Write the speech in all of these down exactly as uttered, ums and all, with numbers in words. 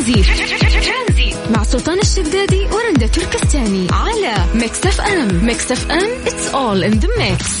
ترانزيت مع سلطان الشدادي ورندا تركستاني على ميكس اف ام. ميكس اف ام it's all in the mix.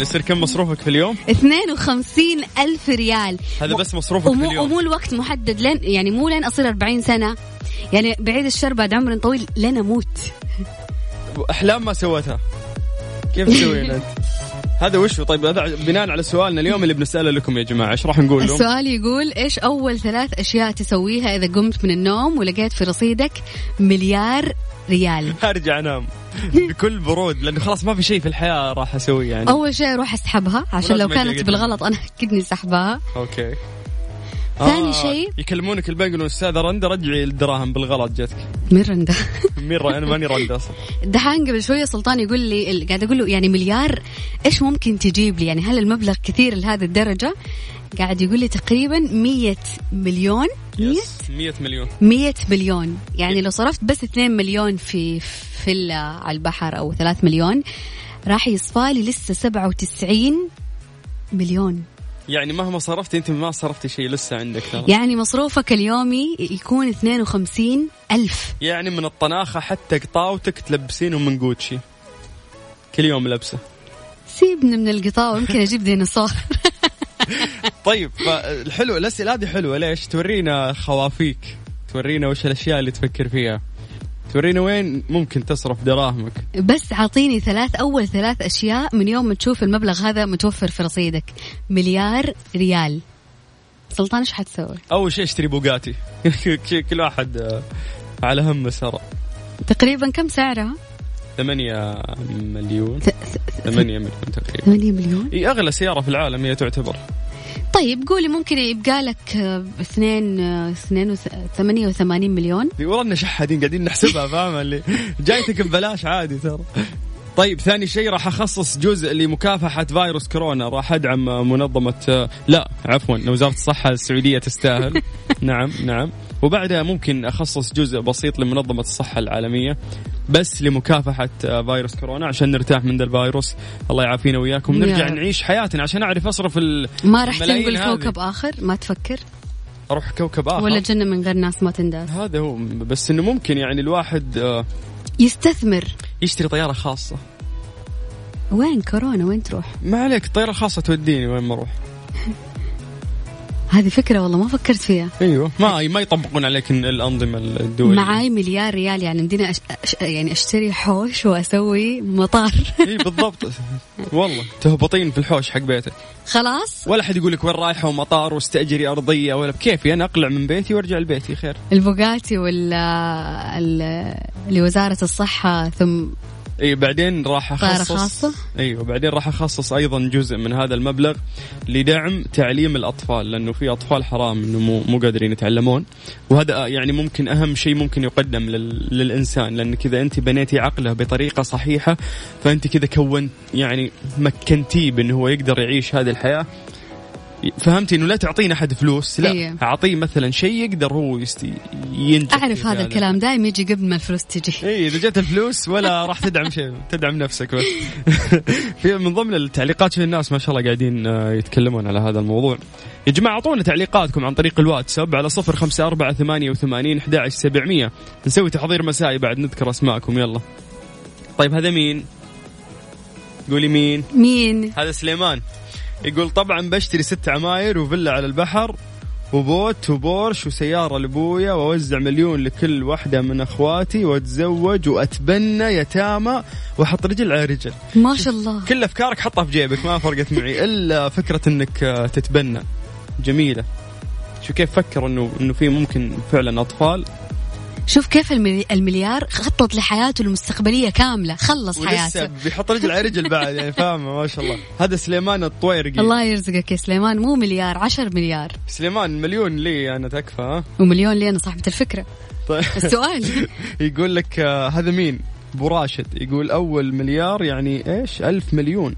يصير كم مصروفك في اليوم؟ اثنين وخمسين ألف ريال. هذا بس مصروفك في اليوم، ومو الوقت محدد لين، يعني مو لين أصير أربعين سنة، يعني بعيد الشر بعد عمر طويل لين أموت. أحلام ما سوتها، كيف تسوين أنت؟ هذا وشو؟ طيب هذا بناء على سؤالنا اليوم اللي بنسأله لكم يا جماعة، إيش راح نقول لهم؟ السؤال يقول إيش أول ثلاث أشياء تسويها إذا قمت من النوم ولقيت في رصيدك مليار ريال؟ هرجع أنام بكل برود، لأنه خلاص ما في شيء في الحياة راح أسويه. يعني أول شيء أروح أسحبها، عشان لو كانت بالغلط أنا أكدني سحبها. أوكي. ثاني آه شيء يكلمونك البنك يقولون أستاذة رندا رجعي الدراهم بالغلط جاتك. مين رندا؟ مين رندا؟ أنا ماني رندا أصلا. دحين قبل شوية سلطان يقول لي، قاعد أقول له يعني مليار إيش ممكن تجيب لي؟ يعني هل المبلغ كثير لهذه الدرجة؟ قاعد يقول لي تقريبا مية مليون. مية مية مليون مية مليون يعني لو صرفت بس اثنين مليون في في على البحر أو ثلاث مليون راح يصفالي لسه سبعة وتسعين مليون. يعني مهما صرفت أنت ما صرفتي شيء لسه عندك ترى. يعني مصروفك اليومي يكون اثنين وخمسين ألف، يعني من الطناخة حتى قطاوتك تلبسينه من جوتشي كل يوم لبسه. سيبنا من القطاوة، يمكن أجيب ديناصور. طيب الحلو الأسئلة هذه حلوة، ليش؟ تورينا خوافيك، تورينا وش الأشياء اللي تفكر فيها، تورينا وين ممكن تصرف دراهمك. بس عطيني ثلاث أول ثلاث أشياء من يوم ما تشوف المبلغ هذا متوفر في رصيدك مليار ريال. سلطان إيش حتسوي؟ أول شيء اشتري بوجاتي. كل واحد على هم سرى. تقريبا كم سعرها؟ ثمانية مليون. ثمانية مليون تقريبا. ثمانية مليون؟ هي أغلى سيارة في العالم هي تعتبر. طيب قولي ممكن يبقى لك اثنين اثنين وثمانية وثمانين مليون. والله إن شحادين قاعدين نحسبها، فاهمة اللي جايتك ببلاش عادي ترى. طيب ثاني شيء راح أخصص جزء لمكافحة فيروس كورونا، راح أدعم منظمة لا عفوا وزارة الصحة السعودية تستاهل. نعم نعم. وبعدها ممكن أخصص جزء بسيط لمنظمة الصحة العالمية بس لمكافحة فيروس كورونا عشان نرتاح من ذا الفيروس، الله يعافينا وياكم، نرجع نعيش حياتنا عشان أعرف أصرف الملايين. ما راح تنقل كوكب آخر؟ ما تفكر أروح كوكب آخر ولا جنة من غير ناس ما تنداس؟ هذا هو، بس إنه ممكن يعني الواحد يستثمر، يشتري طيارة خاصة. وين كورونا وين تروح؟ ما عليك، الطيارة الخاصة توديني وين ما أروح. هذه فكرة والله ما فكرت فيها. أيوة ما ما يطبقون عليك الأنظمة الدولية. معاي مليار ريال يعني مدينة أش... أش... يعني أشتري حوش وأسوي مطار. إيه بالضبط، والله تهبطين في الحوش حق بيتك خلاص، ولا حد يقولك وين رايحة ومطار واستأجري أرضية ولا بكيفي، أنا أقلع من بيتي وأرجع لبيتي خير. البوغاتي ولا ال... لوزارة الصحة ثم. اي بعدين راح اخصص ايوه بعدين راح اخصص ايضا جزء من هذا المبلغ لدعم تعليم الاطفال، لانه في اطفال حرام انه مو مو قادرين يتعلمون، وهذا يعني ممكن اهم شيء ممكن يقدم لل... للانسان، لان كذا انت بنيتي عقله بطريقه صحيحه، فانت كذا كونت يعني مكنتيه بانه هو يقدر يعيش هذه الحياه. فهمتي انه لا تعطينا احد فلوس، لا أيه. اعطيه مثلا شيء يقدر هو يستي ينجح. اعرف هذا الكلام دائما يجي قبل ما الفلوس تجي. اي اذا جت الفلوس ولا راح تدعم شيء، تدعم نفسك بس. في من ضمن التعليقات في الناس ما شاء الله قاعدين يتكلمون على هذا الموضوع. يا جماعه اعطونا تعليقاتكم عن طريق الواتساب على صفر خمسة أربعة ثمانية وثمانين أحد عشر سبعمية. نسوي تحضير مسائي بعد نذكر اسماءكم. يلا طيب هذا مين؟ قولي مين مين هذا؟ سليمان يقول طبعا بشتري ست عماير وفيلا على البحر وبوت وبورش وسيارة لبويا، ووزع مليون لكل واحدة من أخواتي، واتزوج وأتبنى يتامى وحط رجل على رجل. ما شاء الله كل أفكارك حطها في جيبك، ما فرقت معي إلا فكرة أنك تتبنى. جميلة، شو كيف فكر أنه أنه في ممكن فعلا أطفال شوف كيف المليار خطط لحياته المستقبلية كاملة، خلص حياته ولسه بيحط رجل على رجل بعد يعني فاهمة ما شاء الله. هذا سليمان الطويرجي الله يرزقك يا سليمان، مو مليار عشر مليار سليمان، مليون لي أنا تكفى ها، ومليون لي أنا صاحبة الفكرة. طيب السؤال يقول لك آه هذا مين؟ أبو راشد يقول أول مليار يعني إيش ألف مليون.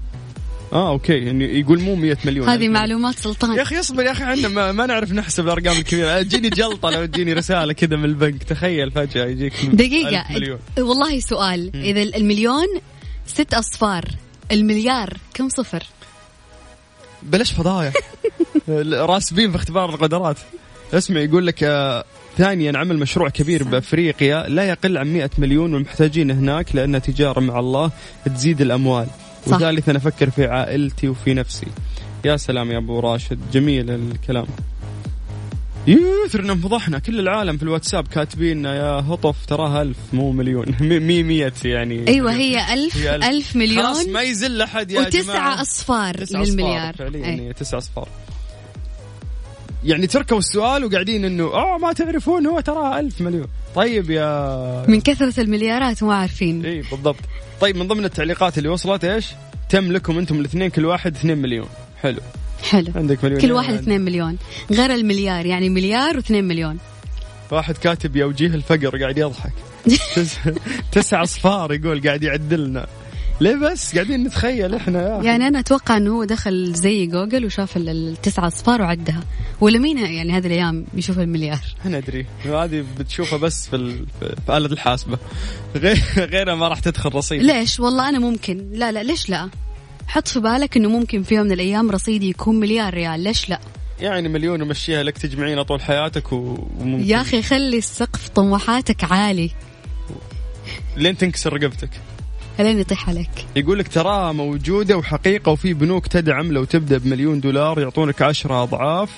اه اوكي يعني يقول مو مية مليون. هذه معلومات سلطان يا اخي. اصبر يا اخي عندنا ما, ما نعرف نحسب الارقام الكبيره. تجيني جلطه لو تجيني رساله كذا من البنك، تخيل فجاه يجيك دقيقه والله سؤال. اذا المليون ست اصفار، المليار كم صفر؟ بلاش فضايح. راسبين في اختبار القدرات. اسمع يقول لك آه ثانيا عمل مشروع كبير بافريقيا لا يقل عن مئة مليون ومحتاجين هناك لان تجاره مع الله تزيد الاموال. وثالثا أفكر في عائلتي وفي نفسي. يا سلام يا أبو راشد، جميل الكلام. يثرنا انفضحنا، كل العالم في الواتساب كاتبين يا هطف تراها ألف مو مليون، مي مية يعني. أيوة هي ألف، هي ألف, ألف مليون خلاص ما يزل أحد يا وتسعة جماعة. أصفار تسعة للمليار أصفار يعني تسعة أصفار يعني. تركوا السؤال وقاعدين إنه آه ما تعرفون هو تراها ألف مليون. طيب يا من كثرة المليارات ما عارفين. إيه بالضبط. طيب من ضمن التعليقات اللي وصلت إيش؟ تم لكم أنتم الاثنين كل واحد اثنين مليون. حلو حلو عندك مليون، كل واحد اثنين مليون غير المليار، يعني مليار واثنين مليون. واحد كاتب يا وجيه الفقر قاعد يضحك. تسع أصفار يقول قاعد يعدلنا ليه بس، قاعدين نتخيل إحنا يا يعني. أنا أتوقع أنه هو دخل زي جوجل وشاف التسعة أصفار وعدها، ولا مين يعني هذه الأيام يشوف المليار؟ أنا أدري هذه بتشوفها بس في, ال... في آلة الحاسبة، غير غيرها ما راح تدخل رصيد. ليش والله أنا ممكن لا لا ليش لا، حط في بالك أنه ممكن في يوم من الأيام رصيدي يكون مليار ريال، ليش لا يعني؟ مليون ومشيها لك تجمعين طول حياتك وممكن. يا أخي خلي السقف طموحاتك عالي لين تنكسر رقبتك، هلين يطيح عليك. يقولك تراها موجودة وحقيقة، وفي بنوك تدعم لو تبدأ بمليون دولار يعطونك عشرة أضعاف.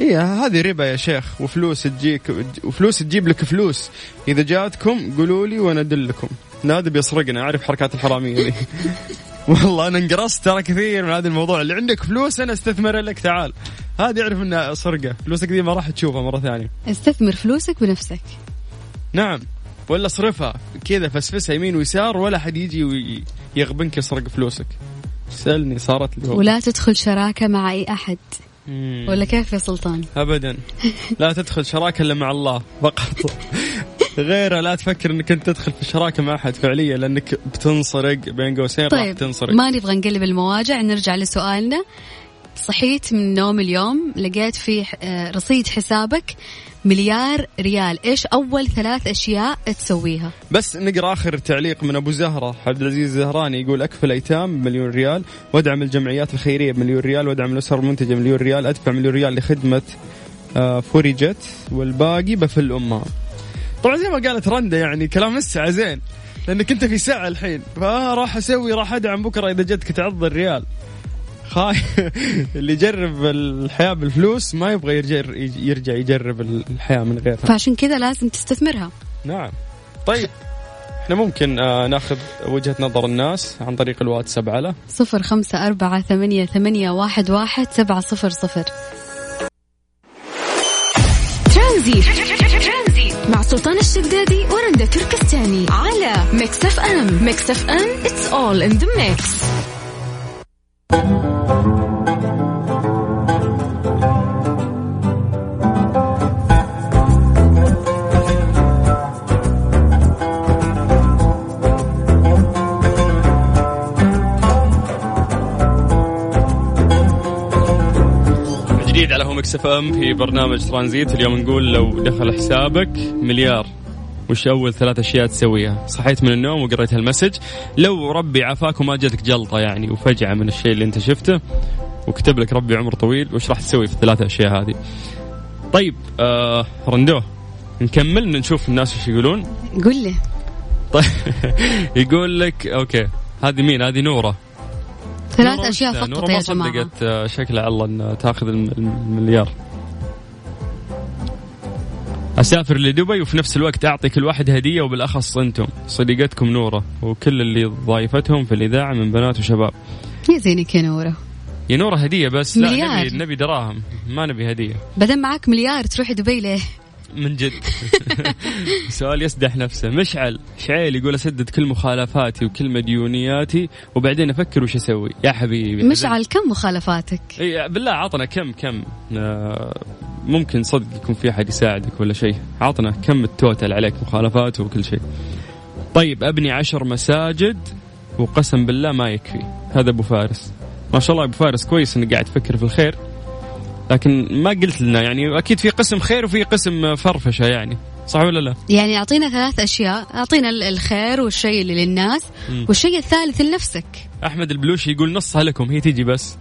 إيه هذه ربا يا شيخ، وفلوس تجيك وفلوس تجيب لك فلوس. إذا جاتكم قولولي وأنا أدلكم. نادب يسرقنا، أعرف حركات الحرامية دي. والله أنا انقرصت ترى كثير من هذا الموضوع. اللي عندك فلوس أنا استثمر لك، تعال. هذا يعرف إنها سرقة، فلوسك دي ما راح تشوفها مرة ثانية. استثمر فلوسك بنفسك. نعم ولا اصرفها كذا، فسفسها يمين ويسار ولا حد يجي ويغبنك يسرق فلوسك. سألني صارت لي. ولا تدخل شراكة مع أي أحد. مم. ولا كيف يا سلطان؟ أبدا لا تدخل شراكة إلا مع الله فقط. غيره لا تفكر إنك أنت تدخل في شراكة مع أحد فعليا، لأنك بتنصرق بين قوسين. طيب. راح تنصرق. ما نبغى نقلب المواجع، نرجع لسؤالنا. صحيت من النوم اليوم لقيت في رصيد حسابك مليار ريال، إيش أول ثلاث أشياء تسويها؟ بس نقرأ آخر تعليق من أبو زهره عبد العزيز زهراني يقول أكفل الأيتام بمليون ريال، وأدعم الجمعيات الخيرية بمليون ريال، وأدعم الأسر المنتجة بمليون ريال، أدفع مليون ريال لخدمة فوريجت، والباقي بفل أمها. طبعا زي ما قالت رندا يعني كلام الساعة زين، لأنك أنت في ساعة الحين فراح أسوي، راح أدعم بكرة إذا جدك تعض الريال. اللي يجرب الحياة بالفلوس ما يبغى يرجع يرجع يجرب الحياة من غيرها، فعشان كذا لازم تستثمرها. نعم. طيب احنا ممكن آه ناخذ وجهة نظر الناس عن طريق الواتساب على صفر خمسة أربعة ثمانية ثمانية واحد واحد سبعة صفر صفر. ترانزيت مع سلطان الشدادي ورندا تركستاني على ميكس اف ام. ميكس اف ام it's all in the mix. جديد على ميكس اف ام في برنامج ترانزيت. اليوم نقول لو دخل حسابك مليار وش أول ثلاث أشياء تسويها؟ صحيت من النوم وقريت هالمسج، لو ربي عافاك وما جاتك جلطة يعني وفجعة من الشيء اللي أنت شفته وكتب لك ربي عمر طويل، وش راح تسوي في الثلاث أشياء هذه؟ طيب آه رندوه نكمل نشوف الناس وش يقولون. قل لي. طيب يقول لك أوكي هذه مين؟ هذه نورة. ثلاث أشياء فقط يا جماعة. نورة ما صدقت شكلها الله أن تأخذ المليار. أسافر لدبي وفي نفس الوقت أعطي كل واحد هدية، وبالأخص أنتم صديقتكم نورة وكل اللي ضايفتهم في الإذاعة من بنات وشباب. يا زينك يا نورة. يا نورة هدية بس مليار. لا نبي, نبي دراهم ما نبي هدية. بدل معك مليار تروح دبي ليه؟ من جد. سؤال يسدح نفسه. مشعل شعيل يقول أسدد كل مخالفاتي وكل مديونياتي وبعدين أفكر وش أسوي. يا حبيبي مشعل كم مخالفاتك؟ إيه بالله عطنا كم كم آه ممكن صدق يكون في أحد يساعدك ولا شيء. عطنا كم التوتل عليك مخالفات وكل شيء. طيب أبني عشر مساجد وقسم بالله ما يكفي. هذا أبو فارس. ما شاء الله أبو فارس كويس إنك قاعد تفكر في الخير لكن ما قلت لنا يعني أكيد في قسم خير وفي قسم فرفشة يعني صح ولا لا؟ يعني أعطينا ثلاث أشياء. أعطينا الخير والشيء اللي للناس م. والشيء الثالث لنفسك. أحمد البلوشي يقول نصها لكم هي تيجي بس.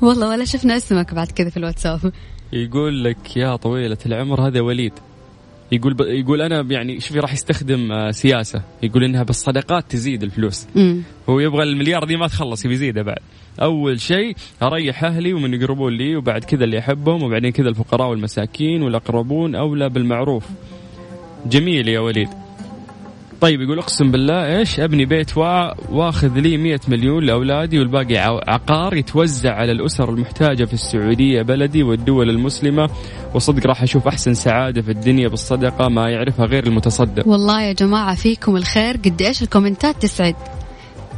والله ولا شفنا اسمك بعد كذا في الواتساب. يقول لك يا طويلة العمر هذا وليد يقول ب... يقول أنا يعني شوفي راح يستخدم سياسة يقول إنها بالصدقات تزيد الفلوس. م. هو يبغى المليار دي ما تخلص يبي يزيدها بعد. أول شيء أريح أهلي ومن يقربون لي وبعد كذا اللي أحبهم وبعدين كذا الفقراء والمساكين والأقربون أولى بالمعروف. جميل يا وليد. طيب يقول أقسم بالله إيش أبني بيت وأخذ لي مئة مليون لأولادي والباقي عقار يتوزع على الأسر المحتاجة في السعودية بلدي والدول المسلمة وصدق راح أشوف أحسن سعادة في الدنيا بالصدقة ما يعرفها غير المتصدق. والله يا جماعة فيكم الخير. قد إيش الكومنتات تسعد.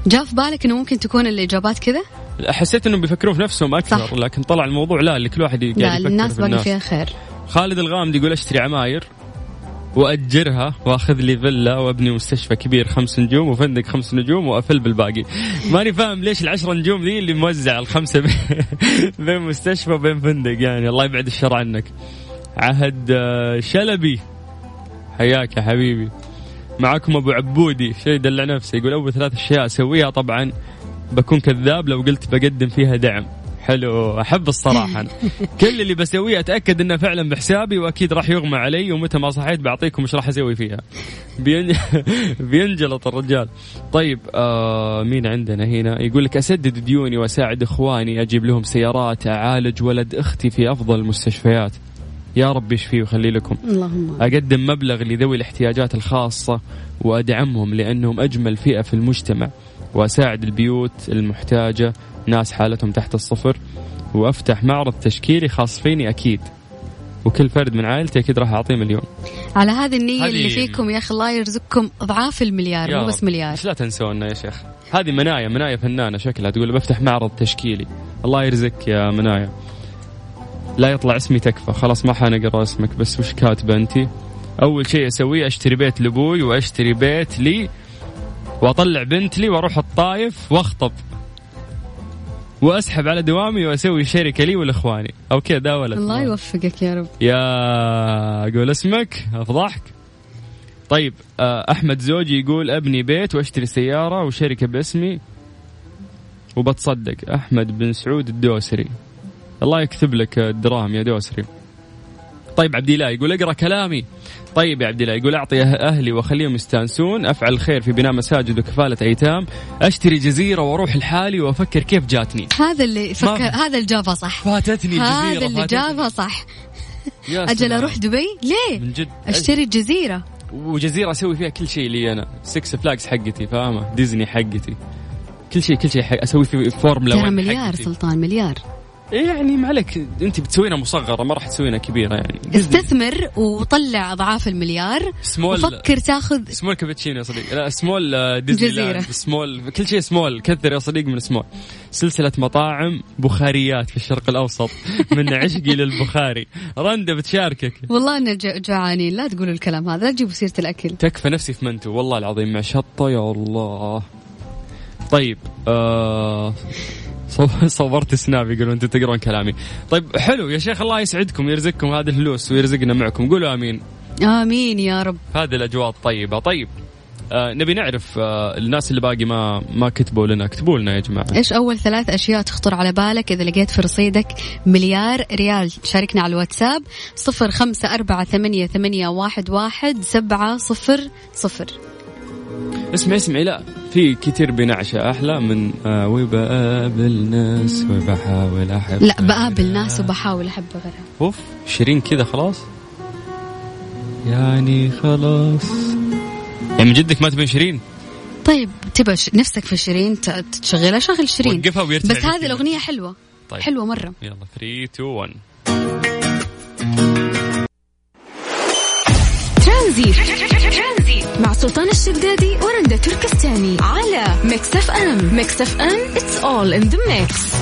جاء في بالك إنه ممكن تكون الإجابات كذا؟ حسيت إنه بيفكرون في نفسهم أكثر صح. لكن طلع الموضوع لا لكل واحد قاعد يفكر في الناس. لا الناس باقي فيها خير. خالد الغامدي يقول أشتري عماير وأجرها وأخذ لي فيلا وأبني مستشفى كبير خمس نجوم وفندق خمس نجوم وأفل بالباقي. ماني فاهم ليش العشرة نجوم ذي اللي موزع الخمسة بين مستشفى وبين فندق يعني الله يبعد الشر عنك. عهد شلبي حياك يا حبيبي. معكم أبو عبودي شيء دلع نفسي يقول أول ثلاث أشياء أسويها طبعا بكون كذاب لو قلت بقدم فيها دعم. حلو أحب الصراحة. كل اللي بسويه أتأكد أنه فعلا بحسابي وأكيد راح يغمى علي ومتى ما صحيت بعطيكم مش راح أسوي فيها. بين... بينجلط الرجال. طيب آه مين عندنا هنا يقول لك أسدد ديوني وأساعد إخواني أجيب لهم سيارات أعالج ولد أختي في أفضل المستشفيات يا رب يشفيه وخلي لكم. اللهم أقدم مبلغ لذوي الاحتياجات الخاصة وأدعمهم لأنهم أجمل فئة في المجتمع وأساعد البيوت المحتاجة ناس حالتهم تحت الصفر وأفتح معرض تشكيلي خاص فيني أكيد وكل فرد من عائلتي أكيد راح أعطيه مليون. على هذه النية هذه اللي فيكم يا أخي الله يرزقكم أضعاف المليار مو بس مليار. مش لا تنسونا يا شيخ. هذه منايا منايا فنانة شكلها تقول بفتح معرض تشكيلي. الله يرزقك يا منايا. لا يطلع اسمي تكفى خلاص ما حنقرأ اسمك بس وش كاتبة أنت. أول شيء أسويه أشتري بيت لأبوي وأشتري بيت لي وأطلع بنت لي وأروح الطائف وأخطب وأسحب على دوامي وأسوي شركة لي والإخواني أو كذا ولا الله يوفقك يا رب. يا أقول اسمك أفضحك. طيب أحمد زوجي يقول أبني بيت وأشتري سيارة وشركة باسمي وبتصدق أحمد بن سعود الدوسري. الله يكتب لك الدراهم يا دوسري. طيب عبد الله يقول اقرأ كلامي. طيب يا عبد الله يقول أعطي أهلي وخليهم يستانسون أفعل الخير في بناء مساجد وكفالة أيتام أشتري جزيرة وأروح لحالي وأفكر كيف جاتني. هذا اللي فكر هذا الجابة صح. فاتتني جزيرة هذا اللي جابة صح. أجل أروح دبي ليه من جد. أشتري جزيرة وجزيرة أسوي فيها كل شيء لي أنا سكس فلاكس حقتي فاهمة ديزني حقتي كل شيء كل شيء حق أسوي فيه فورمولا واحد مليار حقتي. سلطان مليار يعني ما عليك انت بتسوينا مصغره ما راح تسوينا كبيره يعني استثمر وطلع اضعاف المليار وفكر تاخذ سمول كابتشينو يا صديق لا سمول ديزني لاند سمول كل شيء سمول كثر يا صديق من سمول. سلسله مطاعم بخاريات في الشرق الاوسط من عشقي للبخاري. رندا بتشاركك والله انا جعانين لا تقولوا الكلام هذا لا تجيبوا سيره الاكل تكفى نفسي في منتو والله العظيم مع شطه يا الله. طيب آه صورت سناب يقولون أنتوا تقرون كلامي. طيب حلو يا شيخ الله يسعدكم يرزقكم هذه الفلوس ويرزقنا معكم قولوا آمين آمين يا رب. هذه الأجواء الطيبة. طيب آه نبي نعرف آه الناس اللي باقي ما ما كتبوا لنا كتبوا لنا يا جماعة إيش أول ثلاث أشياء تخطر على بالك إذا لقيت في رصيدك مليار ريال. شاركنا على الواتساب صفر خمسة أربعة ثمانية ثمانية واحد واحد سبعة صفر صفر. اسمع اسمع لا في كتير بنعشة أحلى من آه وبقابل ناس وبحاول أحب لا بقابل ناس وبحاول أحب غيرها. أوف شيرين كذا خلاص يعني خلاص يعني من جدك ما تبين شيرين. طيب تبش نفسك في شيرين تشغلها شغل شيرين بس هذه الأغنية حلوة. طيب. حلوة مرة. يلا ثلاثة اثنين واحد ترانزيت مع سلطان الشدادي ورندا تركستاني على ميكس اف ام. ميكس اف ام it's all in the mix.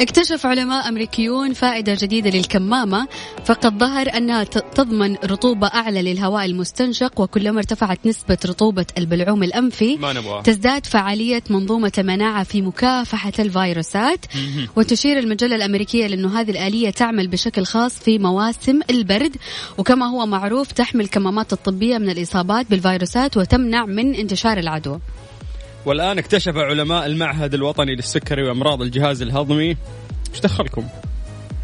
اكتشف علماء أمريكيون فائدة جديدة للكمامة، فقد ظهر أنها تضمن رطوبة أعلى للهواء المستنشق، وكلما ارتفعت نسبة رطوبة البلعوم الأنفي تزداد فعالية منظومة المناعة في مكافحة الفيروسات. وتشير المجلة الأمريكية لأنه هذه الآلية تعمل بشكل خاص في مواسم البرد، وكما هو معروف تحمي الكمامات الطبية من الإصابات بالفيروسات وتمنع من انتشار العدوى. والآن اكتشف علماء المعهد الوطني للسكري وأمراض الجهاز الهضمي، ايش دخلكم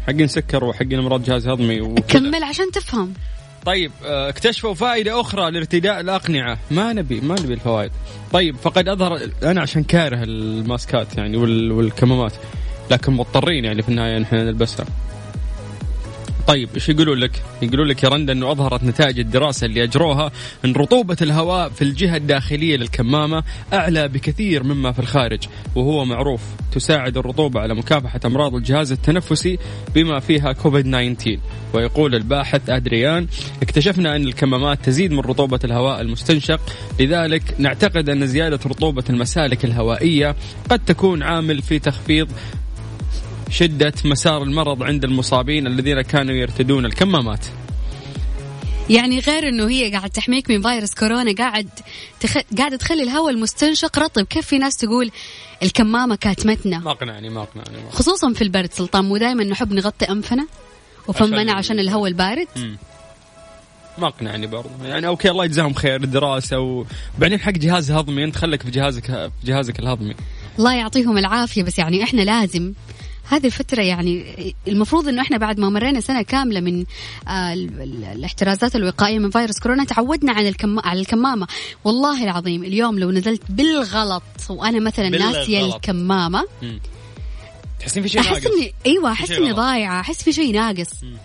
حقين سكر وحقين أمراض جهاز هضمي وكذا. كمل عشان تفهم. طيب اكتشفوا فائدة أخرى لارتداء الأقنعة. ما نبي ما نبي الفوائد. طيب فقد أظهر، أنا عشان كاره الماسكات يعني والكمامات، لكن مضطرين يعني في النهاية نحن نلبسها. طيب ايش يقولوا لك؟ يقولوا لك يا رندا انه اظهرت نتائج الدراسه اللي اجروها ان رطوبه الهواء في الجهه الداخليه للكمامه اعلى بكثير مما في الخارج، وهو معروف تساعد الرطوبه على مكافحه امراض الجهاز التنفسي بما فيها كوفيد تسعة عشر. ويقول الباحث ادريان: اكتشفنا ان الكمامات تزيد من رطوبه الهواء المستنشق، لذلك نعتقد ان زياده رطوبه المسالك الهوائيه قد تكون عامل في تخفيض شدة مسار المرض عند المصابين الذين كانوا يرتدون الكمامات. يعني غير أنه هي قاعد تحميك من فيروس كورونا، قاعد تخ... قاعد تخلي الهواء المستنشق رطب. كيف في ناس تقول الكمامة كاتمتنا؟ ما أقنعني ما أقنعني خصوصا في البرد سلطان، مو دائما نحب نغطي أنفنا وفمنا عشان الهواء البارد. م. ما أقنعني برضه يعني. أوكي الله يجزاهم خير الدراسة، وبعدين حق جهاز هضمي أنت خليك في جهازك في جهازك الهضمي، الله يعطيهم العافية. بس يعني إحنا لازم هذه الفترة يعني المفروض أنه إحنا بعد ما مرينا سنة كاملة من آه الاحترازات الوقائية من فيروس كورونا تعودنا على الكم... على الكمامة. والله العظيم اليوم لو نزلت بالغلط وأنا مثلا ناسية الكمامة مم. تحسين في شيء ناقص؟ إني... أيوة أحس إني ضايعة، أحس في شيء ناقص. مم.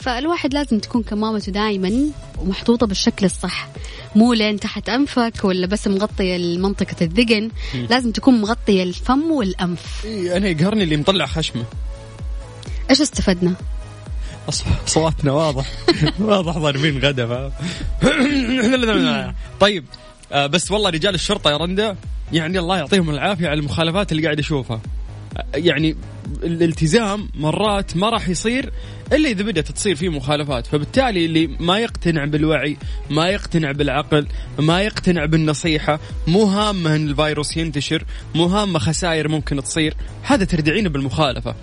فالواحد لازم تكون كمامته دائما ومحطوطة بالشكل الصح، مو لين تحت أنفك ولا بس مغطية المنطقة الذقن، لازم تكون مغطية الفم والأنف. إيه أنا يقهرني اللي مطلع خشمة. إيش استفدنا؟ صوتنا واضح واضح ضاربين غدا. طيب بس والله رجال الشرطة يا رندا يعني الله يعطيهم العافية على المخالفات اللي قاعد أشوفها. يعني الالتزام مرات ما راح يصير إلا إذا بدأت تصير فيه مخالفات، فبالتالي اللي ما يقتنع بالوعي، ما يقتنع بالعقل، ما يقتنع بالنصيحة، مو هامه أن الفيروس ينتشر، مو هامه خسائر ممكن تصير، هذا تردعينه بالمخالفة.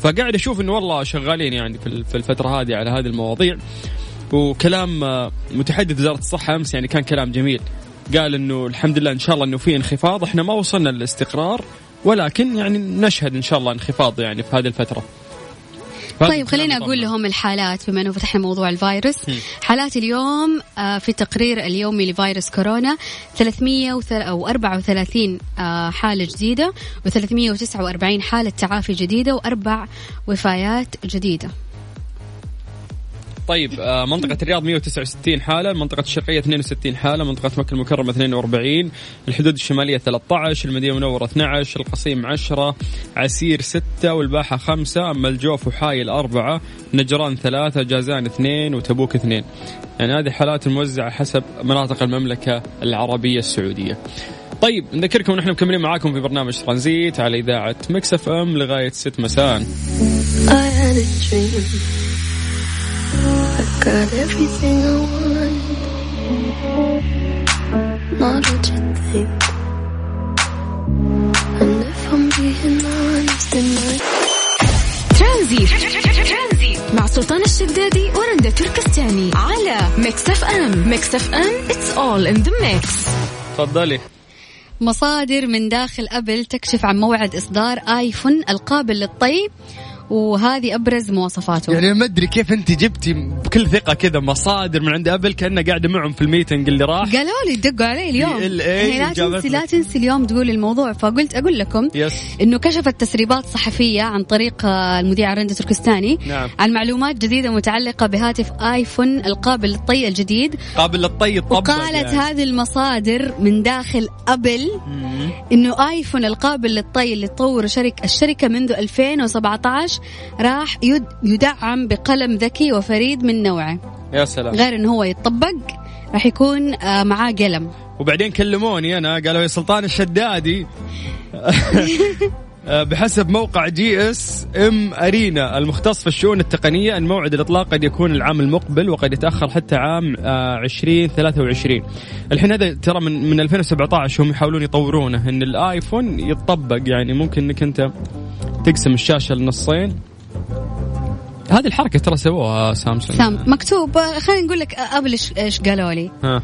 فقاعد أشوف إنه والله شغالين يعني في الفترة هذه على هذه المواضيع. وكلام متحدث وزارة الصحة أمس يعني كان كلام جميل، قال إنه الحمد لله إن شاء الله إنه فيه انخفاض، إحنا ما وصلنا للاستقرار ولكن يعني نشهد إن شاء الله انخفاض يعني في هذه الفترة. طيب خلينا أقول لهم الحالات بما أنه فتحنا موضوع الفيروس. م. حالات اليوم في التقرير اليومي لفيروس كورونا ثلاثمية وأربعة وثلاثين حالة جديدة وثلاثمية وتسعة وأربعين حالة تعافي جديدة وأربع وفيات جديدة. طيب منطقة الرياض مية وتسعة وستين حالة، منطقة الشرقية اثنين وستين حالة، منطقة مكة المكرمة اثنين وأربعين، الحدود الشمالية ثلاثة عشر، المدينة المنورة اثنا عشر، القصيم عشرة، عسير ستة، والباحة خمسة، أما الجوف وحايل أربعة، نجران ثلاثة، جازان اثنين، وتبوك اثنين. يعني هذه حالات موزعة حسب مناطق المملكة العربية السعودية. طيب نذكركم نحن مكملين معاكم في برنامج ترانزيت على إذاعة ميكس اف ام لغاية ست مساء. I got everything I want, not what you think. And if I'm being honest, then I. ترانزيت مع سلطان الشدادي ورندا تركستاني على ميكس اف ام. ميكس اف ام it's all in the mix. تفضلي. مصادر من داخل أبل تكشف عن موعد إصدار آيفون القابل للطي وهذه أبرز مواصفاته. يعني ما أدري كيف أنت جبتي بكل ثقة كذا مصادر من عند أبل كأنها قاعدة معهم في الميتنج اللي راح. قالوا لي دقوا علي اليوم يعني لا تنسي لا تنسي اليوم تقول الموضوع، فقلت أقول لكم إنه كشفت تسريبات صحفية عن طريق المذيعة رندا تركستاني نعم. عن معلومات جديدة متعلقة بهاتف آيفون القابل للطي الجديد، قابل للطي الطبق. وقالت يعني هذه المصادر من داخل أبل مم. إنه آيفون القابل للطي اللي تطور شركة الشركة منذ ألفين وسبعة عشر راح يدعم بقلم ذكي وفريد من نوعه. يا سلام، غير انه هو يتطبق راح يكون معاه قلم. وبعدين كلموني انا قالوا يا سلطان الشدادي بحسب موقع جي اس ام ارينا المختص في الشؤون التقنية، الموعد الإطلاق قد يكون العام المقبل وقد يتأخر حتى عام عشرين ثلاثة وعشرين. الحين هذا ترى من من ألفين وسبعة عشر هم يحاولون يطورونه ان الايفون يتطبق، يعني ممكن انك انت تقسم الشاشة لنصين. هذه الحركة ترى سووها سامسونج. سام مكتوب، خلينا نقول لك أبل ايش قالوا لي. ها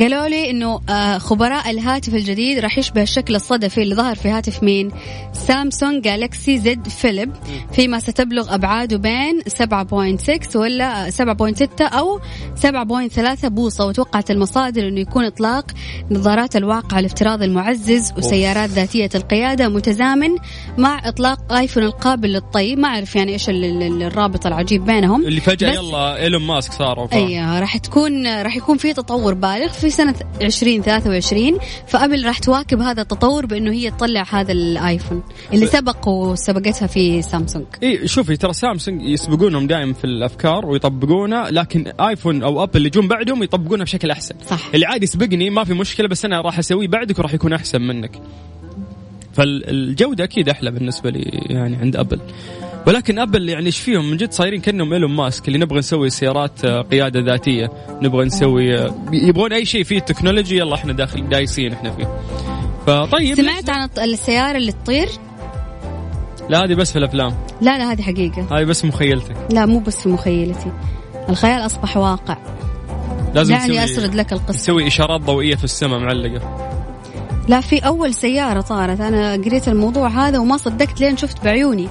قالوا لي إنه خبراء الهاتف الجديد راح يشبه الشكل الصدفي اللي ظهر في هاتف مين؟ سامسونج جالاكسي زد فليب، فيما ستبلغ أبعاده بين سبعة فاصلة ستة ولا سبعة فاصلة ستة أو سبعة فاصلة ثلاثة بوصة. وتوقعت المصادر إنه يكون إطلاق نظارات الواقع الافتراضي المعزز وسيارات ذاتية القيادة متزامن مع إطلاق آيفون القابل للطي. ما أعرف يعني إيش الرابط العجيب بينهم اللي فجأة يلا إيلون ماسك صاروا. أيه راح تكون راح يكون فيه تطور بالغ في سنة عشرين ثلاثة وعشرين، فأبل راح تواكب هذا التطور بأنه هي تطلع هذا الآيفون اللي سبق وسبقتها في سامسونج. إيه شوفي ترى سامسونج يسبقونهم دائم في الأفكار ويطبقونها، لكن آيفون أو أبل اللي جون بعدهم يطبقونها بشكل أحسن. صح. اللي عادي يسبقني ما في مشكلة، بس أنا راح أسويه بعدك وراح يكون أحسن منك، فالجودة أكيد أحلى بالنسبة لي يعني عند أبل. ولكن أبل يعني إيش فيهم من جد صايرين كأنهم إيلون ماسك اللي نبغى نسوي سيارات قيادة ذاتية، نبغى نسوي يبغون أي شيء فيه تكنولوجيا يلا إحنا داخل دايسين إحنا فيه. فطيب سمعت عن السيارة اللي تطير؟ لا هذه بس في الأفلام. لا لا هذه حقيقة. هذه بس مخيلتك. لا مو بس في مخيلتي، الخيال أصبح واقع. لازم يعني أسرد لك القصة. نسوي إشارات ضوئية في السماء معلقة. لا في أول سيارة طارت، أنا قريت الموضوع هذا وما صدقت لين شفت بعيوني.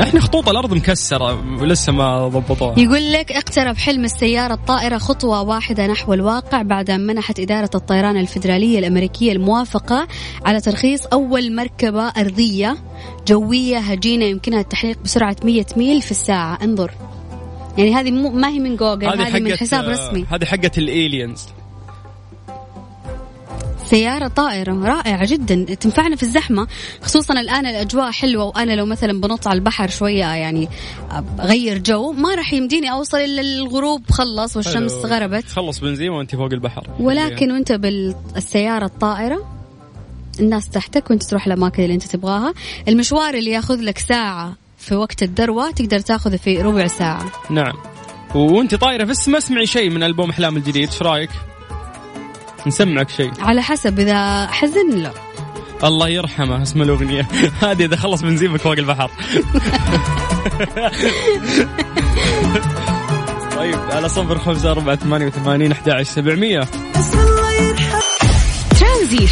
احنا خطوط الارض مكسره ولسه ما ضبطوها. يقول لك اقترب حلم السياره الطائره خطوه واحده نحو الواقع بعد ان منحت اداره الطيران الفدراليه الامريكيه الموافقه على ترخيص اول مركبه ارضيه جويه هجينه يمكنها التحليق بسرعه مية ميل في الساعه. انظر يعني هذه مو ما هي من جوجل، هذه من حساب رسمي. هذه حقه الالينز، سيارة طائرة رائعة جدا، تنفعنا في الزحمة خصوصا الآن الأجواء حلوة. وأنا لو مثلا بنط على البحر شوية يعني غير جو ما رح يمديني أوصل إلا الغروب خلص والشمس غربت، خلص بنزين وأنت فوق البحر. ولكن وأنت بالسيارة الطائرة الناس تحتك وأنت تروح لأماكن اللي أنت تبغاها. المشوار اللي ياخذ لك ساعة في وقت الذروة تقدر تاخذه في ربع ساعة. نعم، وأنت طائرة في السماء. اسمعي شيء من ألبوم أحلام الجديد، شو رأيك؟ نسمعك شيء على حسب إذا حزن له الله يرحمه اسم الأغنية هذه إذا خلص بنزينك فوق البحر. طيب على صفر خمسة أربعة ثمانية وثمانين أحد عشر سبعمية. ترانزيت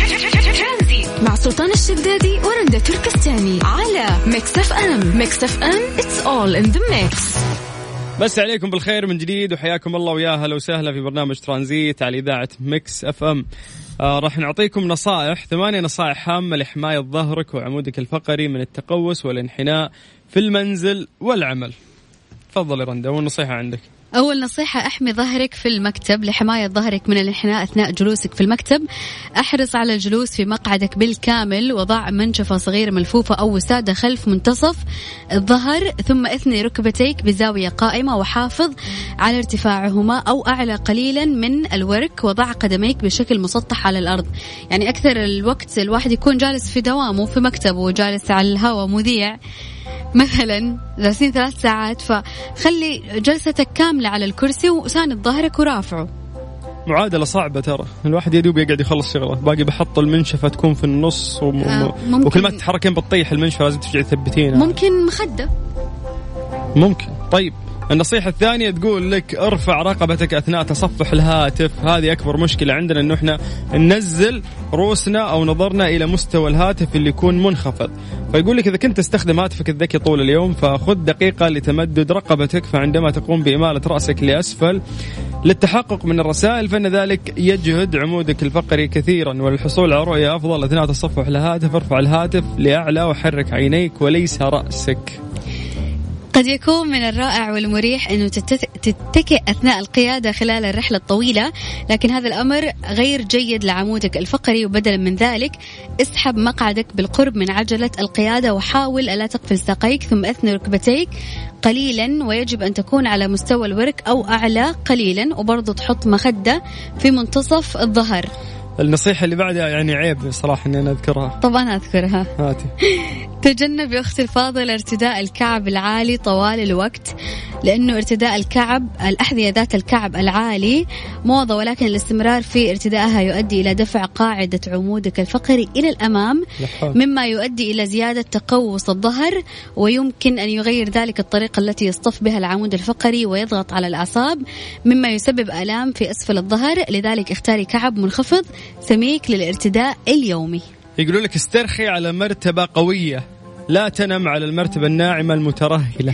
مع سلطان الشدادي ورندا تركستاني على ميكس اف ام. ميكس اف ام it's all in the mix. بس عليكم بالخير من جديد وحياكم الله وياها لو سهلة في برنامج ترانزيت على إذاعة ميكس اف ام. آه راح نعطيكم نصائح، ثمانية نصائح هامة لحماية ظهرك وعمودك الفقري من التقوس والانحناء في المنزل والعمل. تفضلي رندا، والنصيحة عندك. أول نصيحة، احمي ظهرك في المكتب. لحماية ظهرك من الانحناء أثناء جلوسك في المكتب، احرص على الجلوس في مقعدك بالكامل، وضع منشفة صغيرة ملفوفة أو وسادة خلف منتصف الظهر، ثم اثني ركبتيك بزاوية قائمة وحافظ على ارتفاعهما أو أعلى قليلا من الورك، وضع قدميك بشكل مسطح على الأرض. يعني أكثر الوقت الواحد يكون جالس في دوامه في مكتبه وجالس على الهواء مذيع مثلا جالسين ثلاث ساعات، فخلي جلستك كاملة على الكرسي وساند ظهرك ورافعه. معادلة صعبة ترى، الواحد يدوب يقعد يخلص شغله، باقي بحط المنشفة تكون في النص وم... آه وكل ما تتحركين بتطيح المنشفة، لازم ترجعي تثبتينها. ممكن مخدة ممكن. طيب النصيحة الثانية تقول لك ارفع رقبتك أثناء تصفح الهاتف. هذه أكبر مشكلة عندنا أنه احنا ننزل روسنا أو نظرنا إلى مستوى الهاتف اللي يكون منخفض. فيقول لك إذا كنت تستخدم هاتفك الذكي طول اليوم فخذ دقيقة لتمدد رقبتك، فعندما تقوم بإمالة رأسك لأسفل للتحقق من الرسائل فإن ذلك يجهد عمودك الفقري كثيرا. والحصول على رؤية أفضل أثناء تصفح الهاتف ارفع الهاتف لأعلى وحرك عينيك وليس رأسك. قد يكون من الرائع والمريح أنه تتكئ أثناء القيادة خلال الرحلة الطويلة، لكن هذا الأمر غير جيد لعمودك الفقري، وبدلا من ذلك اسحب مقعدك بالقرب من عجلة القيادة وحاول ألا تقفل ساقيك ثم أثني ركبتيك قليلا، ويجب أن تكون على مستوى الورك أو أعلى قليلا، وبرضو تحط مخدة في منتصف الظهر. النصيحة اللي بعدها يعني عيب صراحة إني أنا أذكرها. طبعا أذكرها. هاتي. تجنب يا أختي الفاضلة ارتداء الكعب العالي طوال الوقت، لأنه ارتداء الكعب الأحذية ذات الكعب العالي موضة، ولكن الاستمرار في ارتدائها يؤدي إلى دفع قاعدة عمودك الفقري إلى الأمام، مما يؤدي إلى زيادة تقوس الظهر، ويمكن أن يغير ذلك الطريقة التي يصطف بها العمود الفقري ويضغط على الأعصاب، مما يسبب آلام في أسفل الظهر. لذلك اختاري كعب منخفض سميك للارتداء اليومي. يقولوا لك استرخي على مرتبة قوية، لا تنم على المرتبة الناعمة المترهلة.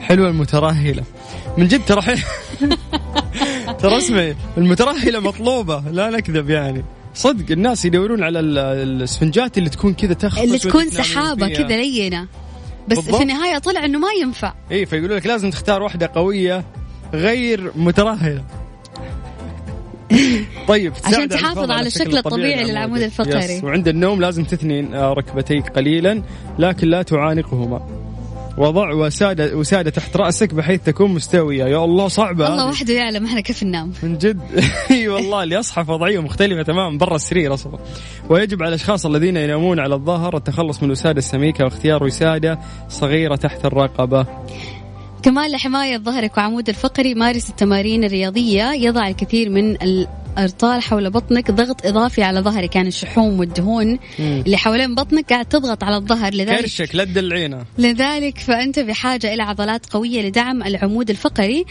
حلوة المترهلة من جد ترى حلوة. ترى اسمعي المترهلة مطلوبة، لا نكذب يعني صدق، الناس يدورون على الاسفنجات اللي تكون كذا تخفض اللي تكون سحابة كذا لينة، بس بالضبط. في النهاية طلع انه ما ينفع. ايه فيقولوا لك لازم تختار واحدة قوية غير مترهلة. طيب عشان تحافظ على الشكل الطبيعي للعمود الفقري. وعند النوم لازم تثنين ركبتيك قليلا لكن لا تعانقهما، وضع وسادة وسادة تحت رأسك بحيث تكون مستوية. يا الله صعبة، الله وحده يعلم احنا كيف ننام من جد. اي والله اللي يصحى وضعيه مختلفة تماما برا السرير أصلا. ويجب على الأشخاص الذين ينامون على الظهر التخلص من الوسادة السميكة واختيار وسادة صغيرة تحت الرقبة. كمان لحماية ظهرك وعمود الفقري مارس التمارين الرياضية. يضع الكثير من الأرطال حول بطنك ضغط إضافي على ظهرك، يعني الشحوم والدهون مم. اللي حوالين بطنك قاعد تضغط على الظهر، لذلك كرشك لا تدلعينه. لذلك فأنت بحاجة إلى عضلات قوية لدعم العمود الفقري،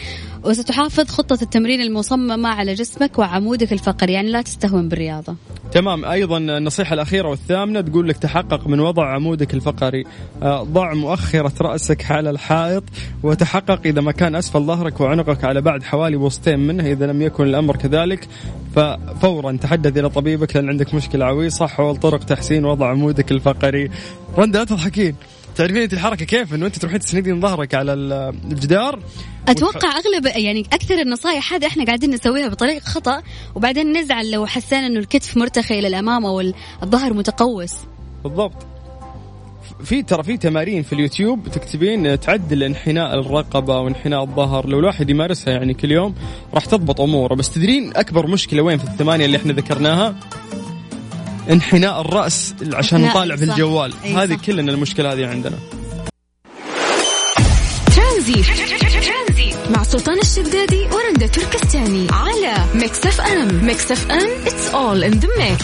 وستحافظ خطة التمرين المصممة على جسمك وعمودك الفقري، يعني لا تستهون بالرياضة. تمام. أيضا النصيحة الأخيرة والثامنة تقول لك تحقق من وضع عمودك الفقري، ضع مؤخرة رأسك على الحائط وتحقق إذا ما كان أسفل ظهرك وعنقك على بعد حوالي وسطين منه. إذا لم يكن الأمر كذلك ففورا تحدث إلى طبيبك لأن عندك مشكلة عويصة حول طرق تحسين وضع عمودك الفقري. رندا لا تضحكين، تعرفين أنت الحركة كيف أنه أنت تروحين تسندين ظهرك على الجدار. أتوقع وتح... أغلب يعني أكثر النصائح هذه إحنا قاعدين نسويها بطريقة خطأ، وبعدين نزعل لو حسينا أنه الكتف مرتخي إلى الأمام أو الظهر متقوس. بالضبط. في ترى في تمارين في اليوتيوب تكتبين تعدل انحناء الرقبة وانحناء الظهر، لو الواحد يمارسها يعني كل يوم راح تضبط أموره. بس تدرين أكبر مشكلة وين في الثمانية اللي احنا ذكرناها؟ انحناء الرأس عشان نطالع في الجوال. هذه كلنا المشكلة هذه عندنا. ترانزيت مع سلطان الشدادي ورندا تركستاني على ميكس اف ام. ميكس اف ام it's all in the mix.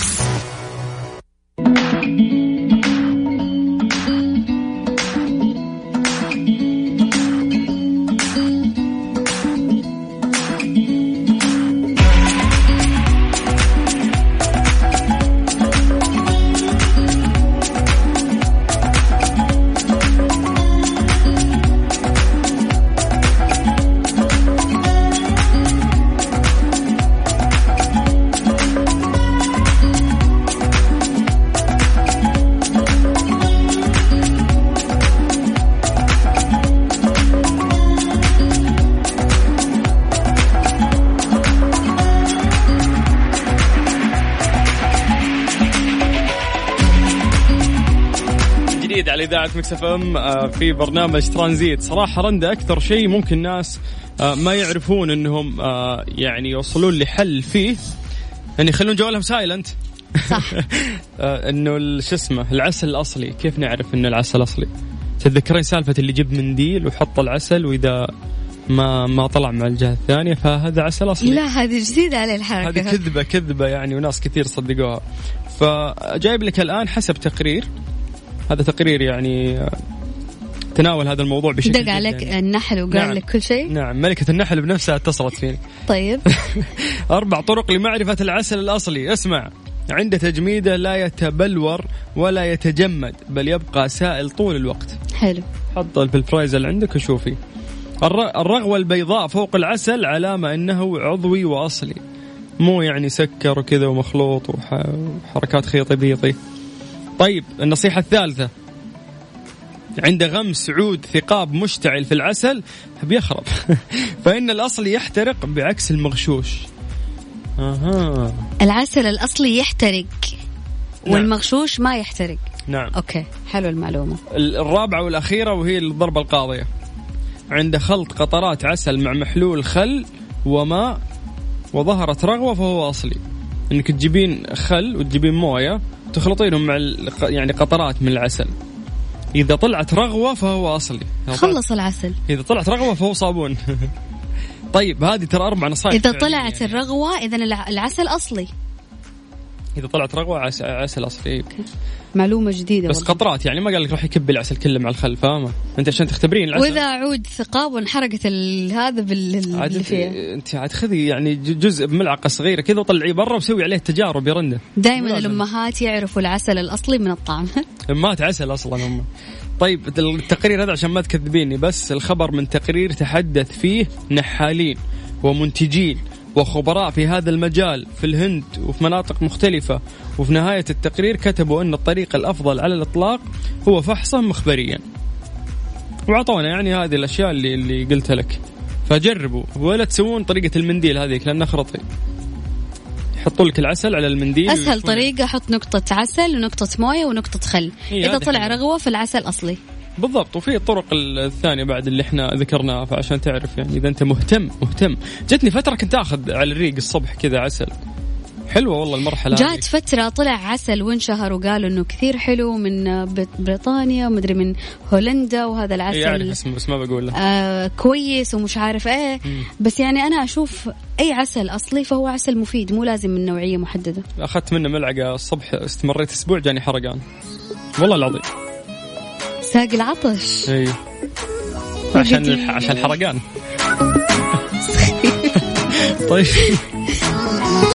على إذاعة ميكس اف ام في برنامج ترانزيت. صراحة رندا أكثر شيء ممكن الناس ما يعرفون أنهم يعني يوصلون لحل فيه أن يخلون جوالهم سايلنت. صح. أنه شو اسمه العسل الأصلي، كيف نعرف أنه العسل الأصلي؟ تتذكرين سالفة اللي جيب منديل وحط العسل وإذا ما ما طلع مع الجهة الثانية فهذا عسل أصلي؟ لا هذه جديدة على الحركة، هذه كذبة كذبة يعني، وناس كثير صدقوها. فجايب لك الآن حسب تقرير، هذا تقرير يعني تناول هذا الموضوع بشكل دق عليك يعني. النحل وقال نعم. لك كل شيء. نعم ملكة النحل بنفسها اتصلت فيني. طيب. أربع طرق لمعرفة العسل الأصلي. اسمع، عند تجميده لا يتبلور ولا يتجمد بل يبقى سائل طول الوقت. حلو، حطه بالفرايز اللي عندك وشوفي. الرغوة البيضاء فوق العسل علامة أنه عضوي وأصلي، مو يعني سكر وكذا ومخلوط وحركات خيطي بيطي. طيب النصيحة الثالثة، عند غمس عود ثقاب مشتعل في العسل بيخرب فإن الأصلي يحترق بعكس المغشوش. أها. العسل الأصلي يحترق والمغشوش ما يحترق. نعم. أوكي حلو المعلومة. الرابعة والأخيرة وهي الضربة القاضية، عند خلط قطرات عسل مع محلول خل وماء وظهرت رغوة فهو أصلي. إنك تجيبين خل وتجيبين موية تخلطينهم مع يعني قطرات من العسل، إذا طلعت رغوة فهو أصلي. خلص العسل. إذا طلعت رغوة فهو صابون. طيب هذه ترى أربع نصائح. إذا طلعت يعني. الرغوة إذن العسل أصلي. إذا طلعت رغوة عسل أصلي. أوكي. معلومة جديدة. بس والله. قطرات يعني ما قال لك روح يكب العسل كله مع الخل، فاهمة أنت عشان تختبرين العسل. وإذا عود ثقاب وانحرقت هذا باللي فيه. أنت عاد خذي يعني جزء بملعقة صغيرة كذا وطلعي برا وسوي عليه تجارب يا رندا. دائما الأمهات يعرفوا العسل الأصلي من الطعم. أمهات عسل أصلا هم. طيب التقرير هذا عشان ما تكذبيني، بس الخبر من تقرير تحدث فيه نحالين ومنتجين وخبراء في هذا المجال في الهند وفي مناطق مختلفة، وفي نهاية التقرير كتبوا أن الطريق الأفضل على الإطلاق هو فحصه مخبريا، وعطونا يعني هذه الأشياء اللي, اللي قلتها لك، فجربوا ولا تسوون طريقة المنديل هذيك لأنها خرطي. يحطوا لك العسل على المنديل. أسهل طريقة حط نقطة عسل ونقطة موية ونقطة خل، إذا طلع رغوة في العسل أصلي. بالضبط. وفي الطرق الثانية بعد اللي احنا ذكرناها، فعشان تعرف يعني إذا أنت مهتم مهتم. جتني فترة كنت أخذ على الريق الصبح كذا عسل، حلوة والله المرحلة. جات هذه. فترة طلع عسل وانشهر وقالوا إنه كثير حلو من بريطانيا ومدري من هولندا، وهذا العسل يعني اسمه بس ما بقول له. آه كويس ومش عارف إيه. مم. بس يعني أنا أشوف أي عسل أصلي فهو عسل مفيد، مو لازم من نوعية محددة. أخذت منه ملعقة الصبح استمريت أسبوع جاني حرقان والله العظيم. ساق العطش. اي عشان عشان الحرقان. طيب